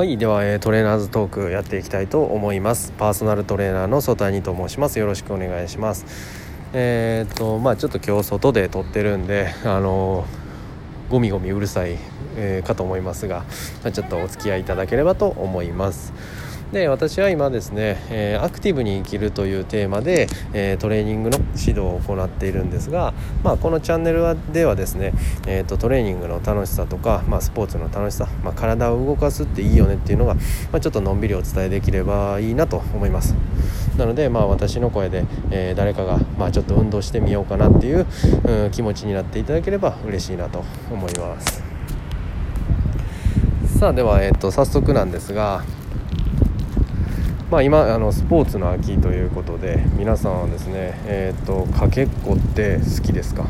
はい、では、トレーナーズトークやっていきたいと思います。パーソナルトレーナーの曽谷と申します。よろしくお願いします。ちょっと今日外で撮ってるんでゴミうるさい、かと思いますが、ちょっとお付き合いいただければと思います。で、私は今ですね、アクティブに生きるというテーマで、トレーニングの指導を行っているんですが、このチャンネルではですね、トレーニングの楽しさとか、スポーツの楽しさ、体を動かすっていいよねっていうのが、ちょっとのんびりお伝えできればいいなと思います。なので、私の声で、誰かが、ちょっと運動してみようかなっていう、気持ちになっていただければ嬉しいなと思います。さあ、では、早速なんですが、今スポーツの秋ということで、皆さんはですね、かけっこって好きですか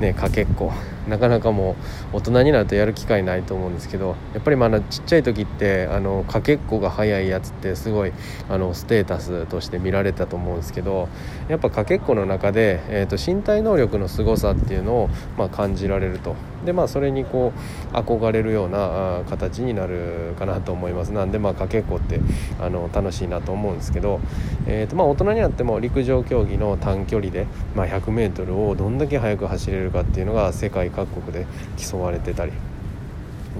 ね。かけっこなかなかもう大人になるとやる機会ないと思うんですけど、やっぱりちっちゃい時ってかけっこが速いやつってすごいステータスとして見られたと思うんですけど、やっぱかけっこの中で、身体能力の凄さっていうのを、感じられると。で、それにこう憧れるような形になるかなと思います。なんで、かけっこって楽しいなと思うんですけど、大人になっても陸上競技の短距離で、100メートルをどんだけ速く走れるかっていうのが世界各国で競われてたり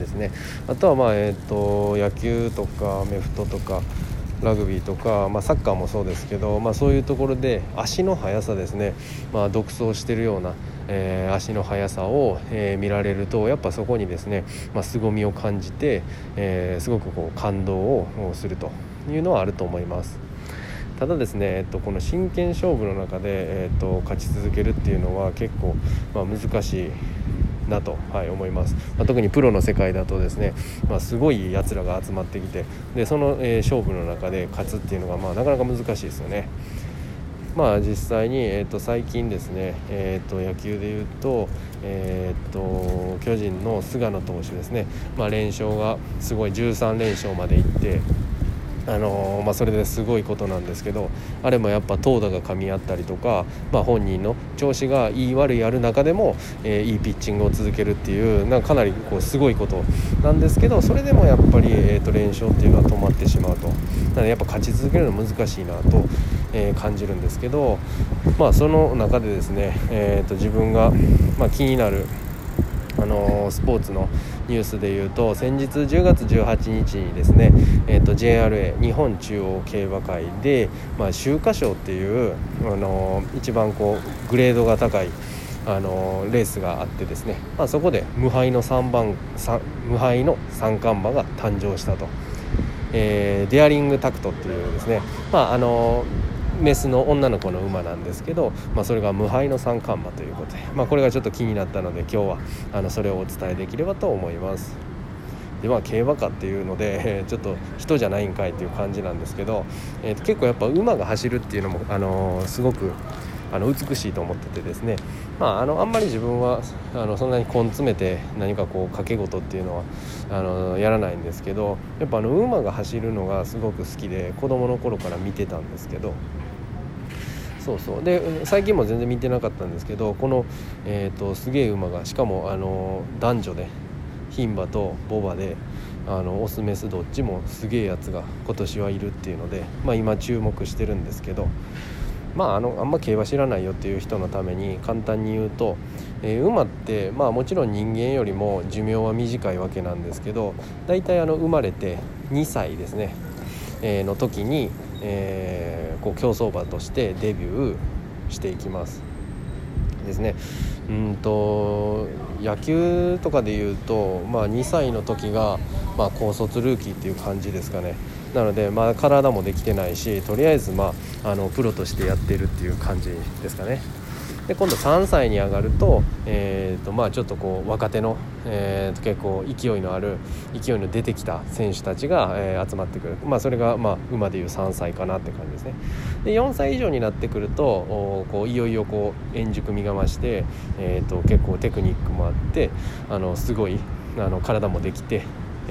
ですね。あとは野球とかアメフトとかラグビーとか、サッカーもそうですけど、そういうところで足の速さですね、独走してるような、足の速さを、見られると、やっぱそこにですね、凄みを感じて、すごくこう感動をするというのはあると思います。ただですね、この真剣勝負の中で、勝ち続けるっていうのは結構、難しいなと、思います。特にプロの世界だとですね、すごいやつらが集まってきて、でその、勝負の中で勝つっていうのが、なかなか難しいですよね。実際に、最近ですね、野球でいうと、巨人の菅野投手ですね、連勝がすごい13連勝までいって、それですごいことなんですけど、あれもやっぱ投打が噛み合ったりとか、本人の調子がいい悪いある中でも、いいピッチングを続けるっていう、かなりこうすごいことなんですけど、それでもやっぱり、連勝っていうのは止まってしまうと。なのでやっぱ勝ち続けるの難しいなと、感じるんですけど、その中でですね、自分が、気になるスポーツのニュースでいうと、先日10月18日にですね、JRA 日本中央競馬会で、秋華賞っていう、一番こうグレードが高い、レースがあってですね、そこで無敗の三冠馬が誕生したと。デアリングタクトっていうですね、メスの女の子の馬なんですけど、それが無敗の三冠馬ということで、これがちょっと気になったので、今日はそれをお伝えできればと思います。で、競馬かっていうので、ちょっと人じゃないんかいっていう感じなんですけど、結構やっぱ馬が走るっていうのも、すごく美しいと思っててですね、あんまり自分はそんなに根詰めて何かこう掛け事っていうのはやらないんですけど、やっぱ馬が走るのがすごく好きで、子供の頃から見てたんですけど、で最近も全然見てなかったんですけど、この、すげえ馬が、しかも男女で牝馬と牡馬で、オスメスどっちもすげえやつが今年はいるっていうので、今注目してるんですけど、あんま競馬知らないよっていう人のために簡単に言うと、馬って、もちろん人間よりも寿命は短いわけなんですけど、だいたい生まれて2歳ですね、の時に、こう競走馬としてデビューしていきますですね。野球とかでいうと、2歳の時が、高卒ルーキーっていう感じですかね。なので、体もできてないし、とりあえず、プロとしてやってるっていう感じですかね。で、今度3歳に上がると、ちょっとこう若手の、結構勢いの出てきた選手たちが、集まってくる。それが、馬でいう3歳かなって感じですね。で、4歳以上になってくると、いよいよこう円熟味が増して、結構テクニックもあって、すごい体もできて、っ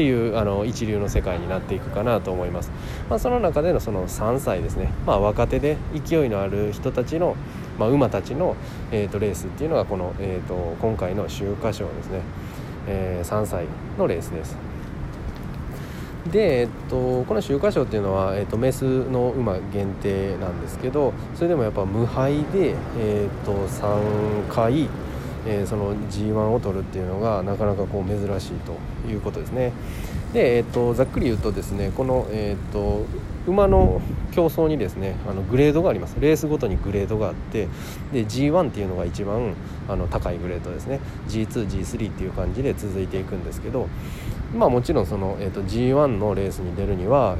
ていう一流の世界になっていくかなと思います。その中でのその3歳ですね、若手で勢いのある人たちの、馬たちの、レースっていうのがこの、今回の秋華賞ですね、3歳のレースです。で、この秋華賞っていうのは、メスの馬限定なんですけど、それでもやっぱ無敗で、3回、その G1 を取るっていうのがなかなかこう珍しいということですね。で、ざっくり言うとですね、この、馬の競争にですね、グレードがあります。レースごとにグレードがあって、で G1 っていうのが一番高いグレードですね。 G2、G3 っていう感じで続いていくんですけど、まあ、もちろんその、G1 のレースに出るには、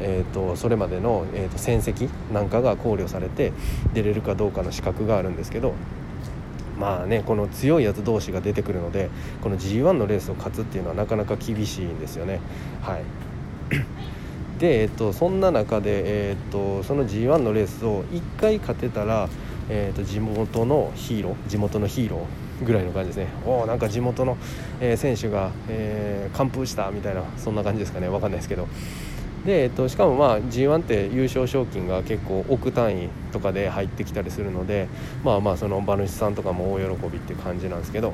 それまでの、戦績なんかが考慮されて出れるかどうかの資格があるんですけど、まあね、この強いやつ同士が出てくるので、この G1 のレースを勝つっていうのはなかなか厳しいんですよね。はいで、そんな中で、その G1 のレースを1回勝てたら、地元のヒーローぐらいの感じですね。おー、なんか地元の、選手が、完封したみたいな、そんな感じですかね。わかんないですけど。で、しかも、まあ、G1 って優勝賞金が結構億単位とかで入ってきたりするので、まあまあその馬主さんとかも大喜びっていう感じなんですけど、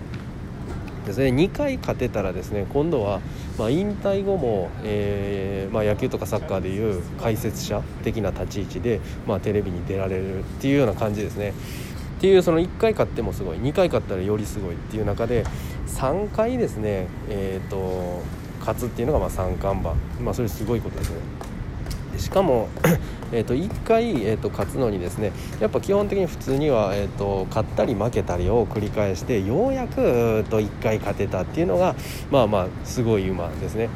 それで2回勝てたらですね、今度は、まあ、引退後も、野球とかサッカーでいう解説者的な立ち位置で、まあ、テレビに出られるっていうような感じですね。っていう、その1回勝ってもすごい、2回勝ったらよりすごいっていう中で、3回ですね、勝つっていうのがまあ三冠馬、まあ、それすごいことですね。でしかも1回、勝つのにですね、やっぱ基本的に普通には、勝ったり負けたりを繰り返して、ようやく、1回勝てたっていうのがまあまあすごい馬ですね。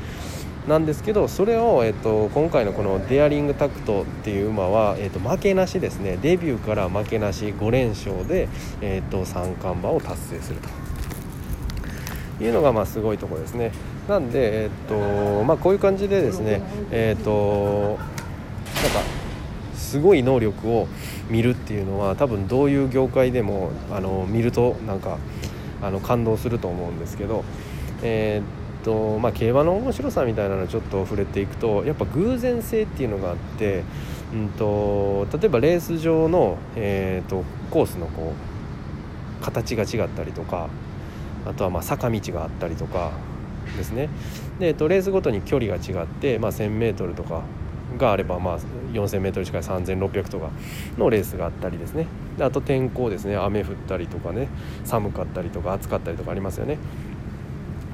なんですけど、それを、今回のこのデアリングタクトっていう馬は、負けなしですね。デビューから負けなし5連勝で、三冠馬を達成するというのがまあすごいところですね。なんで、こういう感じでですね、なんかすごい能力を見るっていうのは、多分どういう業界でも見るとなんか感動すると思うんですけど、競馬の面白さみたいなのをちょっと触れていくと、やっぱ偶然性っていうのがあって、例えばレース上の、コースのこう形が違ったりとか、あとはまあ坂道があったりとかですね。で、レースごとに距離が違って、まあ、1000m とかがあれば、まあ、4000m 近い3600とかのレースがあったりですね。で、あと天候ですね、雨降ったりとかね、寒かったりとか暑かったりとかありますよね。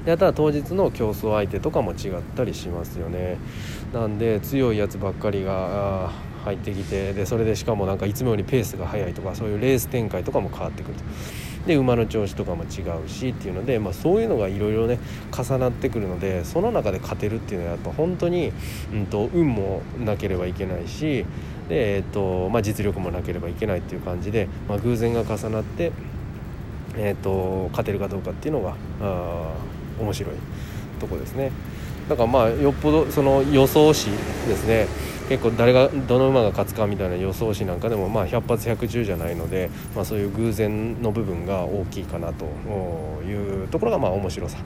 で、あとは当日の競争相手とかも違ったりしますよね。なんで強いやつばっかりが入ってきて、でそれでしかもなんかいつもよりペースが速いとか、そういうレース展開とかも変わってくると。で、馬の調子とかも違うしっていうので、まあ、そういうのがいろいろね重なってくるので、その中で勝てるっていうのはやっぱ本当に、運もなければいけないし、で、実力もなければいけないっていう感じで、まあ、偶然が重なって、勝てるかどうかっていうのが面白いとこですね。だからまあよっぽどその予想手ですね、結構誰がどの馬が勝つかみたいな予想手なんかでも、まあ100発100中じゃないので、まあ、そういう偶然の部分が大きいかなというところがまあ面白さ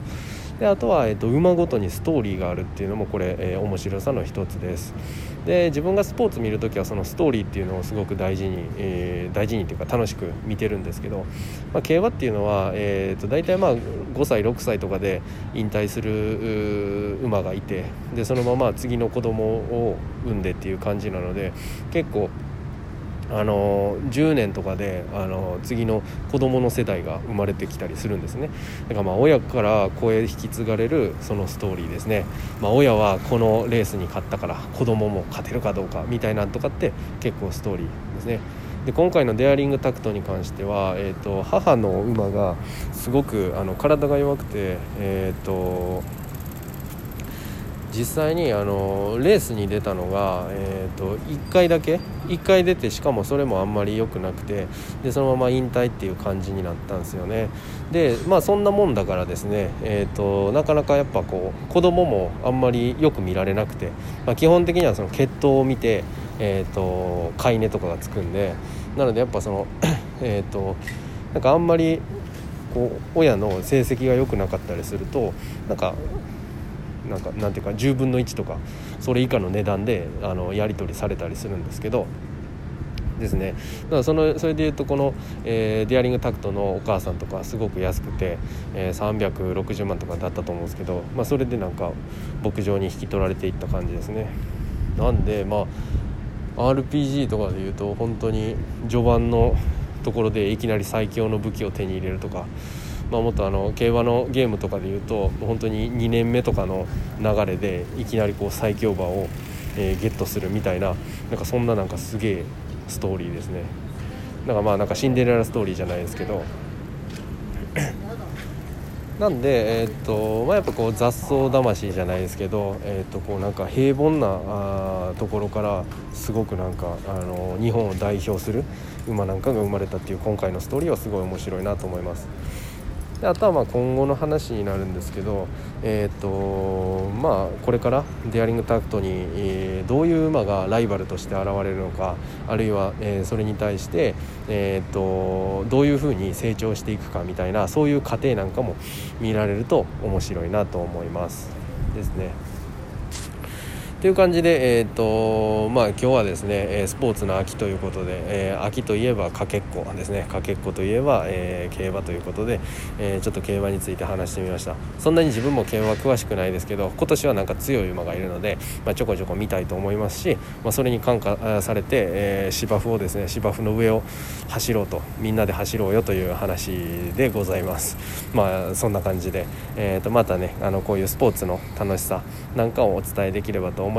で、あとは、馬ごとにストーリーがあるっていうのもこれ、面白さの一つです。で、自分がスポーツ見るときはそのストーリーっていうのをすごく大事にというか楽しく見てるんですけど、まあ、競馬っていうのは、大体まあ5歳6歳とかで引退する馬がいて、でそのまま次の子供を産んでっていう感じなので、結構10年とかで次の子供の世代が生まれてきたりするんですね。だからまあ親から子へ引き継がれるそのストーリーですね。まあ、親はこのレースに勝ったから子供も勝てるかどうかみたいなんとかって結構ストーリーですね。で、今回のデアリングタクトに関しては、母の馬がすごく体が弱くて、実際にレースに出たのが、1回出て、しかもそれもあんまり良くなくて、でそのまま引退っていう感じになったんですよね。で、まあそんなもんだからですね、なかなかやっぱこう子供もあんまりよく見られなくて、まあ、基本的にはその血統を見て、買い値とかがつくんで、なのでやっぱそのなんかあんまりこう親の成績が良くなかったりすると、なんていうか10分の1とかそれ以下の値段でやり取りされたりするんですけど、ですね。だからそれでいうとこの、デアリングタクトのお母さんとかすごく安くて、360万とかだったと思うんですけど、まあ、それでなんか牧場に引き取られていった感じですね。なんでまあ RPG とかでいうと本当に序盤のところでいきなり最強の武器を手に入れるとか、まあ、もっと競馬のゲームとかでいうと本当に2年目とかの流れでいきなりこう最強馬をゲットするみたいな、なんかそんななんかすげえストーリーですね。なんかまあなんかシンデレラストーリーじゃないですけどなんでまあやっぱこう雑草魂じゃないですけどこうなんか平凡なところからすごくなんか日本を代表する馬なんかが生まれたっていう今回のストーリーはすごい面白いなと思います。であとはまあ今後の話になるんですけど、まあ、これからデアリングタクトに、どういう馬がライバルとして現れるのか、あるいは、それに対して、どういうふうに成長していくかみたいな、そういう過程なんかも見られると面白いなと思いますですね。という感じで、まあ、今日はですねスポーツの秋ということで、秋といえばかけっこですね。かけっこといえば、競馬ということで、ちょっと競馬について話してみました。そんなに自分も競馬詳しくないですけど、今年はなんか強い馬がいるので、まあ、ちょこちょこ見たいと思いますし、まあ、それに感化されて、芝生をですね芝生の上を走ろうと、みんなで走ろうよという話でございます。まあそんな感じで、またねこういうスポーツの楽しさなんかをお伝えできればと思います。